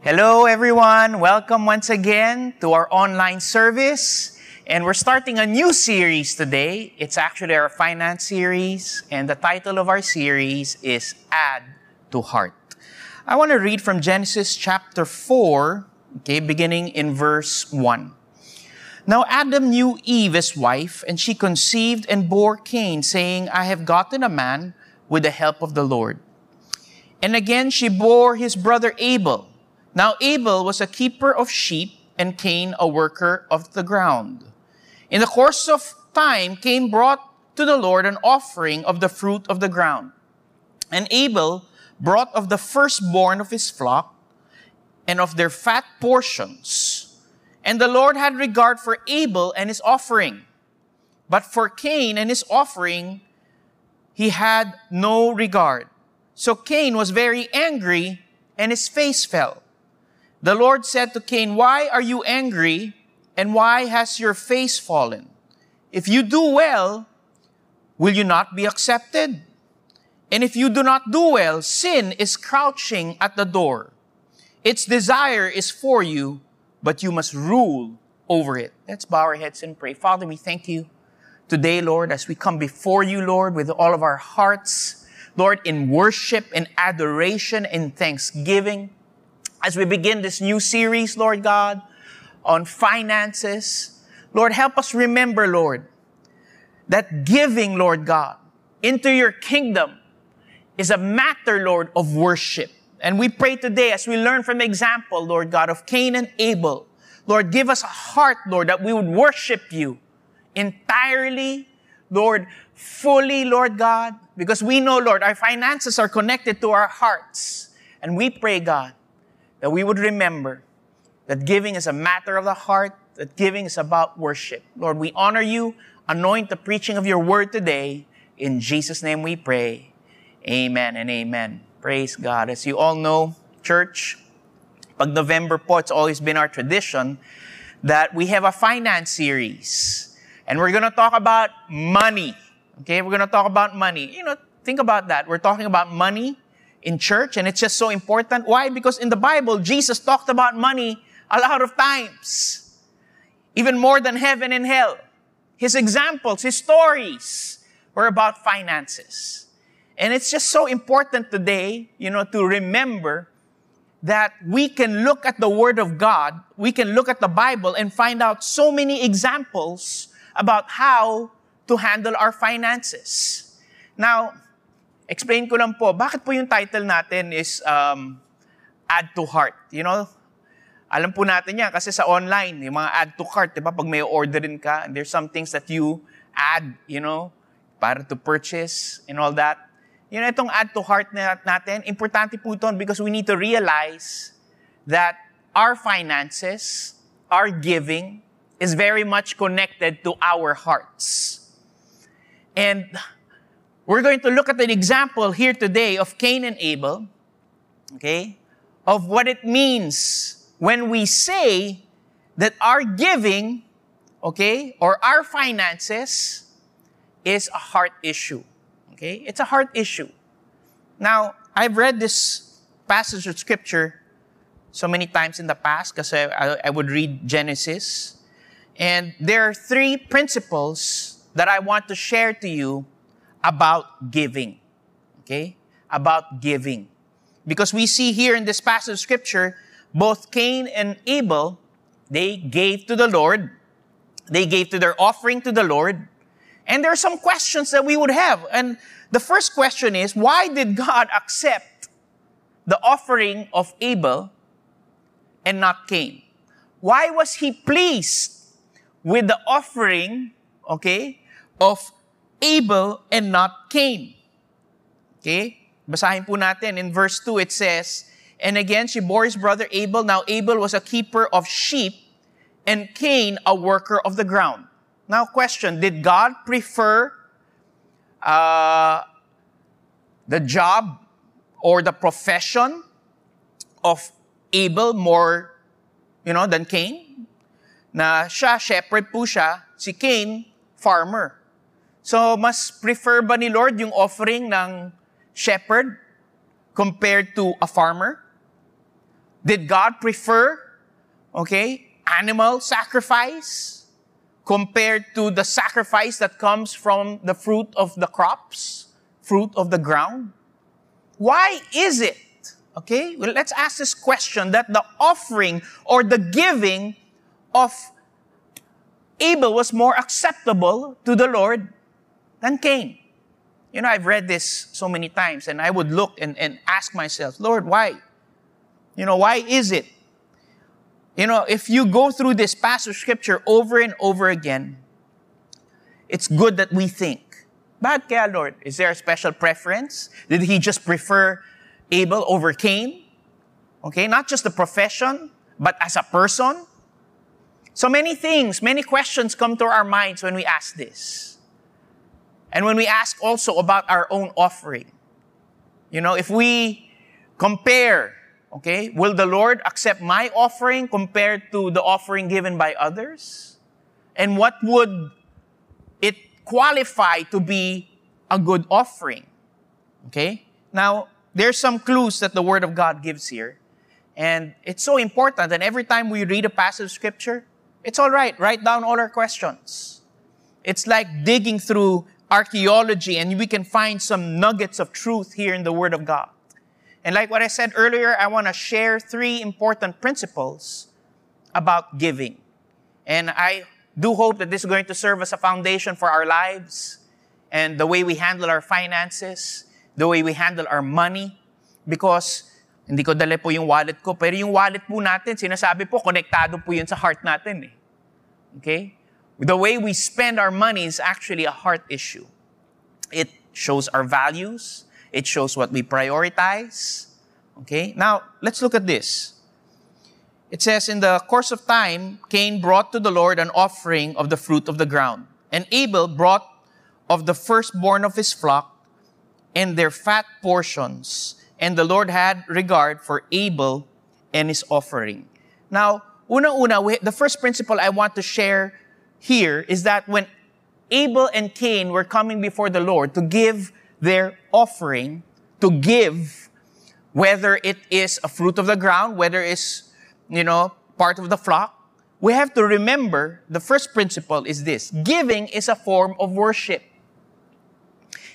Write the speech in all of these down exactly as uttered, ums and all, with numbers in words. Hello everyone! Welcome once again to our online service. And we're starting a new series today. It's actually our finance series. And the title of our series is Add to Heart. I want to read from Genesis chapter four, okay, beginning in verse one. Now Adam knew Eve, his wife, and she conceived and bore Cain, saying, I have gotten a man with the help of the Lord. And again she bore his brother Abel. Now Abel was a keeper of sheep, and Cain a worker of the ground. In the course of time, Cain brought to the Lord an offering of the fruit of the ground. And Abel brought of the firstborn of his flock, and of their fat portions. And the Lord had regard for Abel and his offering. But for Cain and his offering, he had no regard. So Cain was very angry, and his face fell. The Lord said to Cain, why are you angry, and why has your face fallen? If you do well, will you not be accepted? And if you do not do well, sin is crouching at the door. Its desire is for you, but you must rule over it. Let's bow our heads and pray. Father, we thank you today, Lord, as we come before you, Lord, with all of our hearts, Lord, in worship, in adoration, in thanksgiving. As we begin this new series, Lord God, on finances, Lord, help us remember, Lord, that giving, Lord God, into your kingdom is a matter, Lord, of worship. And we pray today, as we learn from the example, Lord God, of Cain and Abel, Lord, give us a heart, Lord, that we would worship you entirely, Lord, fully, Lord God, because we know, Lord, our finances are connected to our hearts. And we pray, God, that we would remember that giving is a matter of the heart, that giving is about worship. Lord, we honor you. Anoint the preaching of your word today. In Jesus' name we pray. Amen and amen. Praise God. As you all know, church, pag November po, it's always been our tradition that we have a finance series. And we're going to talk about money. Okay, we're going to talk about money. You know, think about that. We're talking about money in church, and it's just so important. Why? Because in the Bible, Jesus talked about money a lot of times, even more than heaven and hell. His examples, his stories were about finances. And it's just so important today, you know, to remember that we can look at the Word of God, we can look at the Bible and find out so many examples about how to handle our finances. Now, explain ko lang po, bakit po yung title natin is um, Add to Heart. You know, alam po natin yan kasi sa online, yung mga add to cart, diba? Pag may orderin ka, and there's some things that you add, you know, para to purchase and all that. You know, itong add to heart na natin, importante po ito because we need to realize that our finances, our giving, is very much connected to our hearts. And we're going to look at an example here today of Cain and Abel, okay, of what it means when we say that our giving, okay, or our finances is a heart issue, okay? It's a heart issue. Now, I've read this passage of Scripture so many times in the past because I, I, I would read Genesis. And there are three principles that I want to share to you about giving, okay? About giving. Because we see here in this passage of Scripture, both Cain and Abel, they gave to the Lord. They gave to their offering to the Lord. And there are some questions that we would have. And the first question is, why did God accept the offering of Abel and not Cain? Why was he pleased with the offering, okay, of Abel and not Cain? Okay? Basahin po natin. In verse two, it says, and again, she bore his brother Abel. Now Abel was a keeper of sheep, and Cain a worker of the ground. Now question, did God prefer uh, the job or the profession of Abel more, you know, than Cain? Na siya, shepherd po siya, si Cain, farmer. So, mas prefer ba ni Lord yung offering ng shepherd compared to a farmer? Did God prefer, okay, animal sacrifice compared to the sacrifice that comes from the fruit of the crops, fruit of the ground? Why is it? Okay, well, let's ask this question, that the offering or the giving of Abel was more acceptable to the Lord than Cain. You know, I've read this so many times, and I would look and, and ask myself, Lord, why? You know, why is it? You know, if you go through this passage of Scripture over and over again, it's good that we think, Bakit kaya, Lord? Is there a special preference? Did He just prefer Abel over Cain? Okay, not just the profession, but as a person. So many things, many questions come to our minds when we ask this. And when we ask also about our own offering. You know, if we compare, okay, will the Lord accept my offering compared to the offering given by others? And what would it qualify to be a good offering? Okay? Now, there's some clues that the Word of God gives here. And it's so important that every time we read a passage of Scripture, it's all right. Write down all our questions. It's like digging through archaeology, and we can find some nuggets of truth here in the Word of God. And like what I said earlier, I want to share three important principles about giving. And I do hope that this is going to serve as a foundation for our lives and the way we handle our finances, the way we handle our money. Because hindi ko dala po yung wallet ko, pero yung wallet po natin, sinasabi po, konektado po yun sa heart natin eh. Okay? The way we spend our money is actually a heart issue. It shows our values. It shows what we prioritize. Okay? Now, let's look at this. It says, in the course of time, Cain brought to the Lord an offering of the fruit of the ground. And Abel brought of the firstborn of his flock and their fat portions. And the Lord had regard for Abel and his offering. Now, una-una, we, the first principle I want to share here is that when Abel and Cain were coming before the Lord to give their offering, to give, whether it is a fruit of the ground, whether it's, you know, part of the flock, we have to remember the first principle is this. Giving is a form of worship.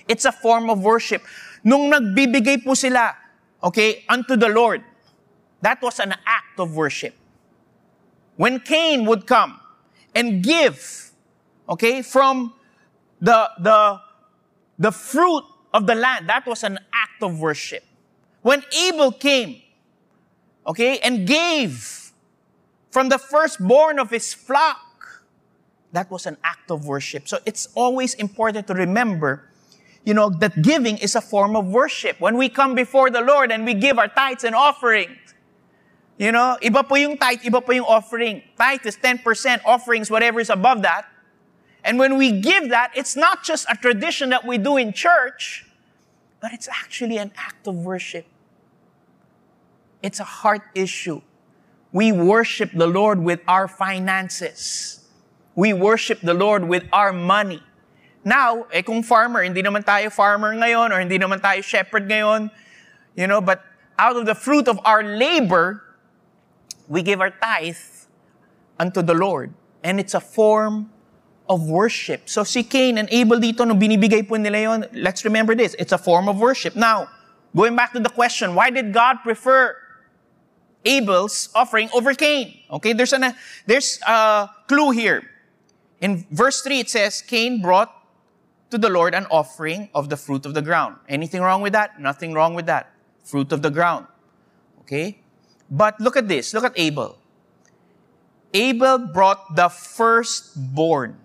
It's a form of worship. Nung nagbibigay po sila, okay, unto the Lord, that was an act of worship. When Cain would come and give, okay, from the, the, the fruit of the land, that was an act of worship. When Abel came, okay, and gave from the firstborn of his flock, that was an act of worship. So it's always important to remember, you know, that giving is a form of worship. When we come before the Lord and we give our tithes and offerings, you know, iba po yung tithe, iba po yung offering. Tithe is ten percent, offerings, whatever is above that. And when we give that, it's not just a tradition that we do in church, but it's actually an act of worship. It's a heart issue. We worship the Lord with our finances. We worship the Lord with our money. Now, eh kung farmer, hindi naman tayo farmer ngayon, or hindi naman tayo shepherd ngayon, you know, but out of the fruit of our labor, we give our tithe unto the Lord. And it's a form of worship. So si Cain and Abel dito, nung binibigay po nila yon, let's remember this, it's a form of worship. Now, going back to the question, why did God prefer Abel's offering over Cain? Okay, there's an, there's a clue here. In verse three, it says, Cain brought to the Lord an offering of the fruit of the ground. Anything wrong with that? Nothing wrong with that. Fruit of the ground. Okay? But look at this. Look at Abel. Abel brought the firstborn.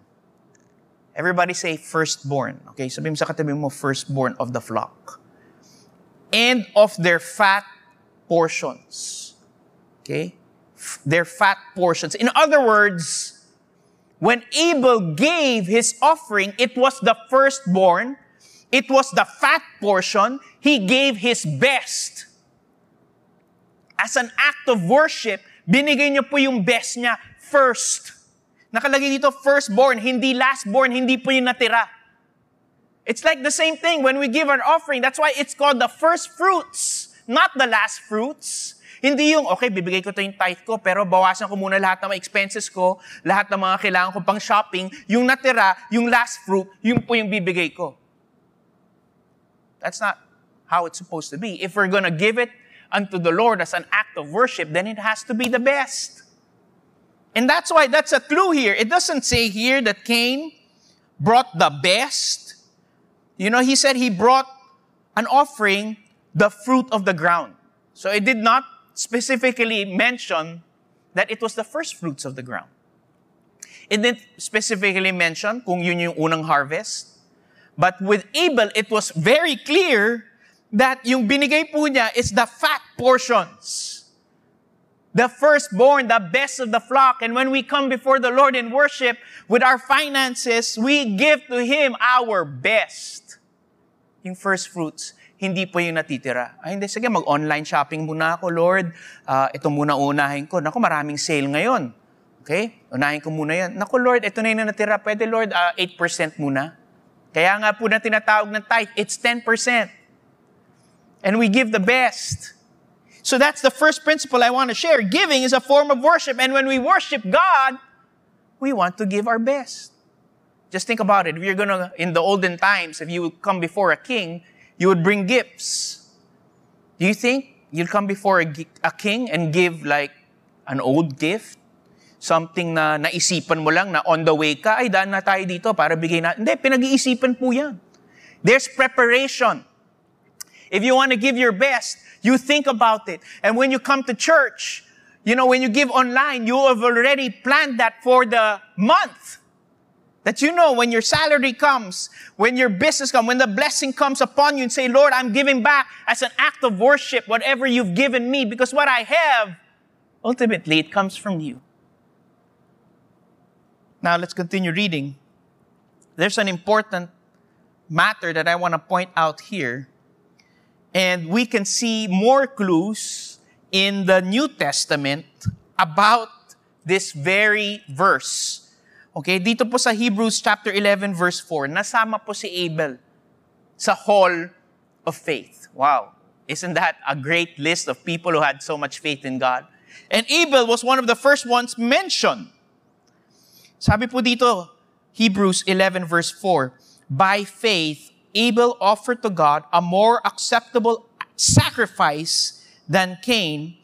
Everybody say firstborn. Okay? Sabi mo sa katabi mo, firstborn of the flock. And of their fat portions. Okay? F- their fat portions. In other words, when Abel gave his offering, it was the firstborn. It was the fat portion. He gave his best. As an act of worship, binigay niyo po yung best niya first. Nakalagay dito, firstborn, hindi lastborn, hindi po yung natira. It's like the same thing when we give an offering. That's why it's called the first fruits, not the last fruits. Hindi yung, okay, bibigay ko to yung tithe ko, pero bawasan ko muna lahat ng mga expenses ko, lahat ng mga kailangan ko pang shopping, yung natira, yung last fruit, yung po yung bibigay ko. That's not how it's supposed to be. If we're gonna give it unto the Lord as an act of worship, then it has to be the best. And that's why that's a clue here. It doesn't say here that Cain brought the best. You know, he said he brought an offering, the fruit of the ground. So it did not specifically mention that it was the first fruits of the ground. It didn't specifically mention kung yun yung unang harvest. But with Abel, it was very clear that yung binigay po niya is the fat portions. The firstborn, the best of the flock. And when we come before the Lord in worship with our finances, we give to Him our best. Yung first fruits, hindi po yung natitira. Ay, hindi, sige, mag-online shopping muna ako, Lord. Uh, ito muna unahin ko. Naku, maraming sale ngayon. Okay? Unahin ko muna yan. Naku, Lord, ito na yung natira. Pwede, Lord, uh, eight percent muna. Kaya nga po na tinatawag ng tithe, it's ten percent. And we give the best. So that's the first principle I want to share. Giving is a form of worship. And when we worship God, we want to give our best. Just think about it. If you're going to, in the olden times, if you would come before a king, you would bring gifts. Do you think you'll come before a, a king and give like an old gift? Something na naisipan mo lang na on the way ka, ay daan na tayo dito para bigay na. Hindi, pinag-iisipan po yan. There's preparation. If you want to give your best, you think about it. And when you come to church, you know, when you give online, you have already planned that for the month. That you know, when your salary comes, when your business comes, when the blessing comes upon you and say, Lord, I'm giving back as an act of worship, whatever you've given me, because what I have, ultimately, it comes from you. Now, let's continue reading. There's an important matter that I want to point out here. And we can see more clues in the New Testament about this very verse. Okay, dito po sa Hebrews chapter eleven verse four, nasama po si Abel sa hall of faith. Wow, isn't that a great list of people who had so much faith in God? And Abel was one of the first ones mentioned. Sabi po dito, Hebrews eleven verse four, by faith, Abel offered to God a more acceptable sacrifice than Cain,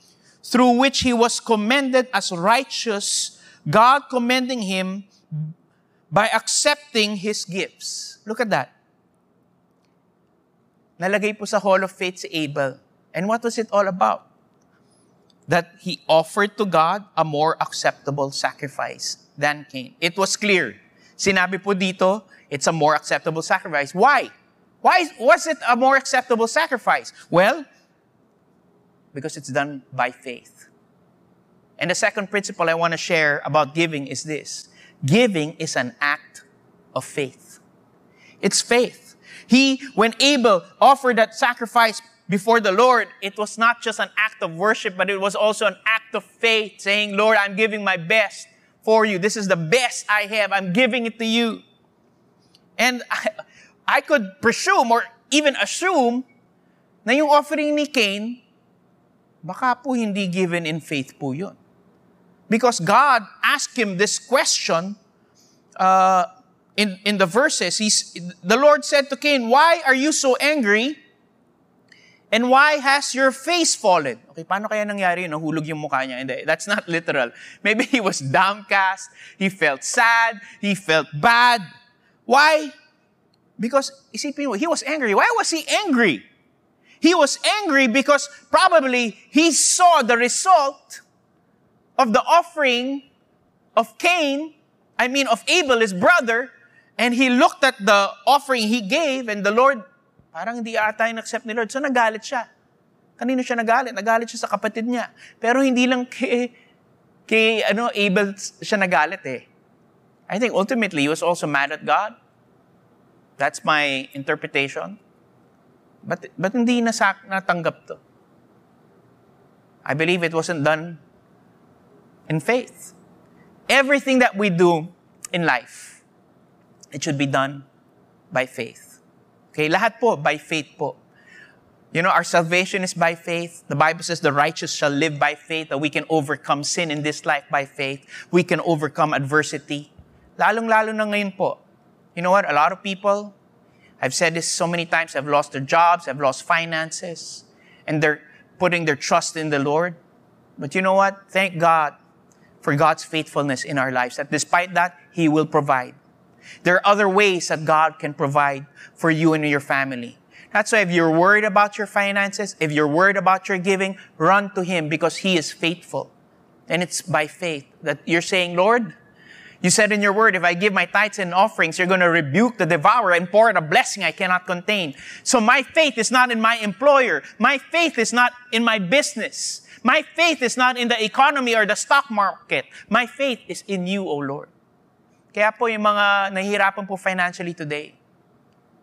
through which he was commended as righteous, God commending him by accepting his gifts. Look at that. Nalagay po sa Hall of Faith si Abel. And what was it all about? That he offered to God a more acceptable sacrifice than Cain. It was clear. Sinabi po dito, it's a more acceptable sacrifice. Why? Why was it a more acceptable sacrifice? Well, because it's done by faith. And the second principle I want to share about giving is this. Giving is an act of faith. It's faith. He, when Abel offered that sacrifice before the Lord, it was not just an act of worship, but it was also an act of faith, saying, Lord, I'm giving my best for you. This is the best I have. I'm giving it to you. And I, I could presume or even assume na yung offering ni Cain, baka po hindi given in faith po yun. Because God asked him this question uh, in, in the verses. He's, the Lord said to Cain, why are you so angry? And why has your face fallen? Okay, paano kaya nangyari? Nahulog yung mukha niya. Hindi, that's not literal. Maybe he was downcast. He felt sad. He felt bad. Why? Because, isipin mo, he was angry. Why was he angry? He was angry because probably he saw the result of the offering of Cain, I mean of Abel, his brother, and he looked at the offering he gave, and the Lord, parang hindi ata in-accept ni Lord. So nagalit siya. Kanino siya nagalit? Nagalit siya sa kapatid niya. Pero hindi lang kay, kay ano, Abel siya nagalit eh. I think ultimately he was also mad at God. That's my interpretation. But, but hindi nasak, natanggap to. I believe it wasn't done in faith. Everything that we do in life, it should be done by faith. Okay, lahat po, by faith po. You know, our salvation is by faith. The Bible says the righteous shall live by faith, that we can overcome sin in this life by faith. We can overcome adversity. Lalong-lalo na ngayon po. You know what? A lot of people, I've said this so many times, have lost their jobs, have lost finances, and they're putting their trust in the Lord. But you know what? Thank God for God's faithfulness in our lives, that despite that, He will provide. There are other ways that God can provide for you and your family. That's why if you're worried about your finances, if you're worried about your giving, run to Him because He is faithful. And it's by faith that you're saying, Lord, You said in Your Word, if I give my tithes and offerings, You're going to rebuke the devourer and pour out a blessing I cannot contain. So my faith is not in my employer. My faith is not in my business. My faith is not in the economy or the stock market. My faith is in You, O Lord. Kaya po yung mga nahihirapan po financially today,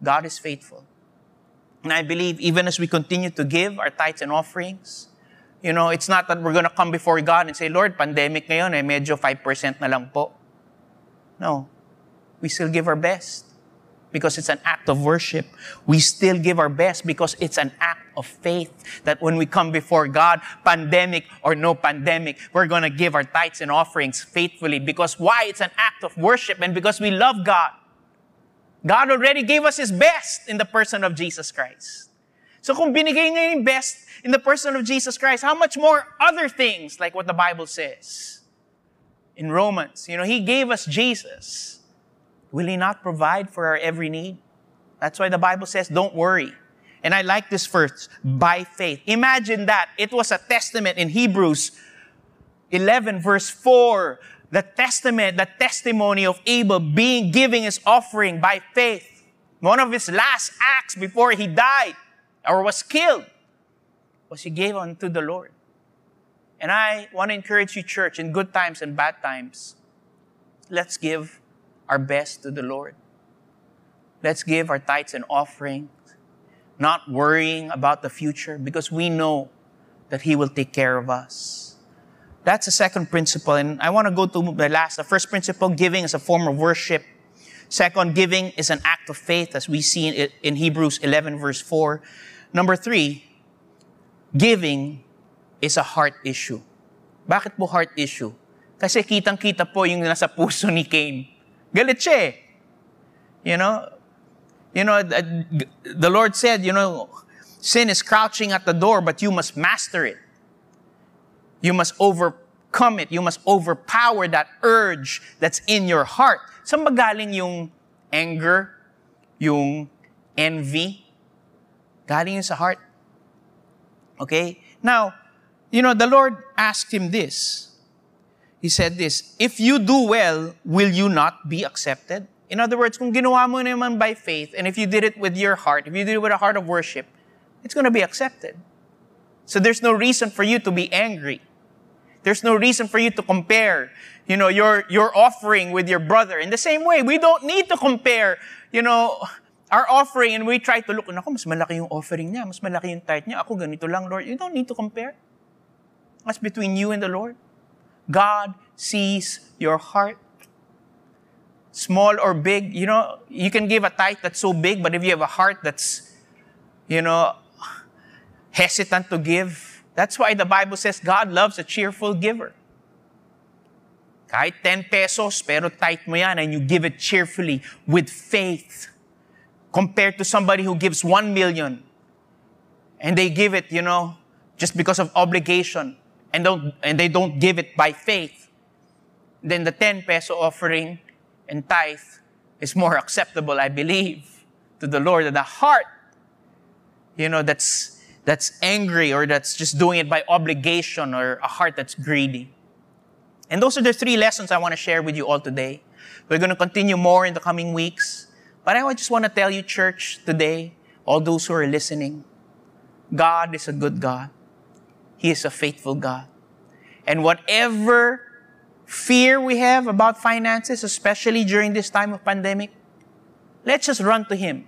God is faithful. And I believe even as we continue to give our tithes and offerings, you know, it's not that we're going to come before God and say, Lord, pandemic ngayon, eh, medyo five percent na lang po. No. We still give our best because it's an act of worship. We still give our best because it's an act of faith that when we come before God, pandemic or no pandemic, we're going to give our tithes and offerings faithfully because why? It's an act of worship and because we love God. God already gave us His best in the person of Jesus Christ. So kung binigay niya yung best in the person of Jesus Christ, how much more other things like what the Bible says in Romans? You know, He gave us Jesus. Will He not provide for our every need? That's why the Bible says, don't worry. And I like this verse, by faith. Imagine that. It was a testament in Hebrews eleven verse four. The testament, the testimony of Abel being, giving his offering by faith. One of his last acts before he died or was killed was he gave unto the Lord. And I want to encourage you, church, in good times and bad times, let's give our best to the Lord. Let's give our tithes and offerings, not worrying about the future because we know that He will take care of us. That's the second principle. And I want to go to the last. The first principle, giving is a form of worship. Second, giving is an act of faith, as we see in, in Hebrews eleven, verse four. Number three, giving is a heart issue. Bakit po heart issue? Kasi kitang-kita po yung nasa puso ni Cain. Galit siya eh. You know, you know, the Lord said, you know, sin is crouching at the door, but you must master it. You must overcome it. You must overpower that urge that's in your heart. Saan ba galing yung anger, yung envy? Galing yun sa heart. Okay? Now, you know, the Lord asked him this. He said this, if you do well, will you not be accepted? In other words, kung ginawa mo naman by faith, and if you did it with your heart, if you did it with a heart of worship, it's going to be accepted. So there's no reason for you to be angry. There's no reason for you to compare, you know, your, your offering with your brother. In the same way, we don't need to compare, you know, our offering and we try to look, naku, mas malaki yung offering niya, mas malaki yung tithe niya, ako ganito lang, Lord. You don't need to compare. That's between you and the Lord. God sees your heart. Small or big, you know, you can give a tithe that's so big, but if you have a heart that's, you know, hesitant to give. That's why the Bible says God loves a cheerful giver. Kahit ten pesos, pero tight mo yan, and you give it cheerfully with faith. Compared to somebody who gives one million, and they give it, you know, just because of obligation, and don't and they don't give it by faith, then the ten peso offering and tithe is more acceptable, I believe, to the Lord than the heart, you know, that's that's angry or that's just doing it by obligation or a heart that's greedy. And those are the three lessons I want to share with you all today. We're going to continue more in the coming weeks. But I just want to tell you, church, today, all those who are listening, God is a good God. He is a faithful God. And whatever fear we have about finances, especially during this time of pandemic, let's just run to Him.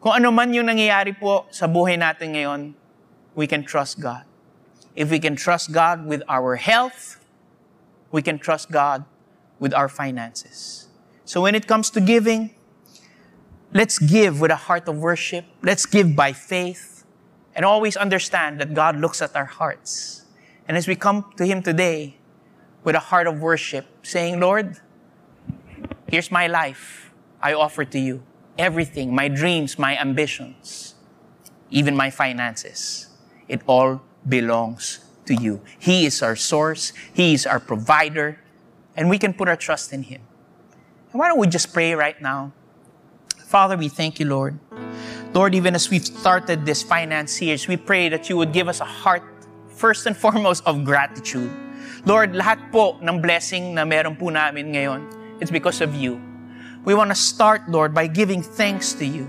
Kung ano man yung nangyayari po sa buhay natin ngayon, we can trust God. If we can trust God with our health, we can trust God with our finances. So when it comes to giving, let's give with a heart of worship. Let's give by faith. And always understand that God looks at our hearts. And as we come to Him today with a heart of worship, saying, Lord, here's my life. I offer to you everything, my dreams, my ambitions, even my finances. It all belongs to you. He is our source. He is our provider. And we can put our trust in Him. And why don't we just pray right now? Father, we thank you, Lord. Lord, even as we've started this financiers, we pray that you would give us a heart, first and foremost, of gratitude. Lord, lahat po ng blessing na meron po namin ngayon, it's because of you. We want to start, Lord, by giving thanks to you,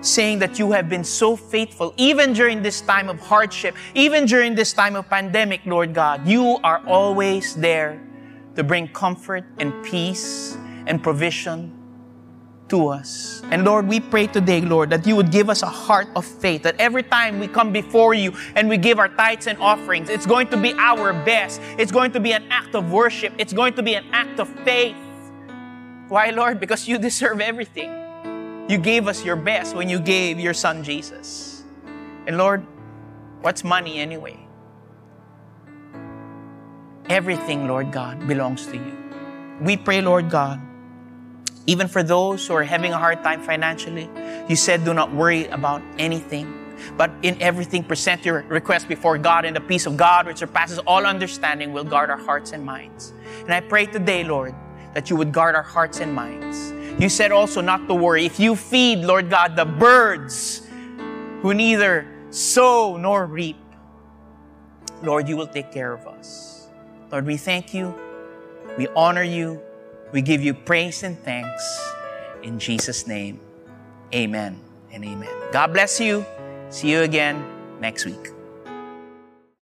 saying that you have been so faithful, even during this time of hardship, even during this time of pandemic, Lord God. You are always there to bring comfort and peace and provision to us. And Lord, we pray today, Lord, that you would give us a heart of faith, that every time we come before you and we give our tithes and offerings, it's going to be our best. It's going to be an act of worship. It's going to be an act of faith. Why, Lord? Because you deserve everything. You gave us your best when you gave your Son, Jesus. And Lord, what's money anyway? Everything, Lord God, belongs to you. We pray, Lord God, even for those who are having a hard time financially, you said, do not worry about anything, but in everything present your request before God, and the peace of God, which surpasses all understanding, will guard our hearts and minds. And I pray today, Lord, that you would guard our hearts and minds. You said also not to worry. If you feed, Lord God, the birds who neither sow nor reap, Lord, you will take care of us. Lord, we thank you. We honor you. We give you praise and thanks. In Jesus' name, amen and amen. God bless you. See you again next week.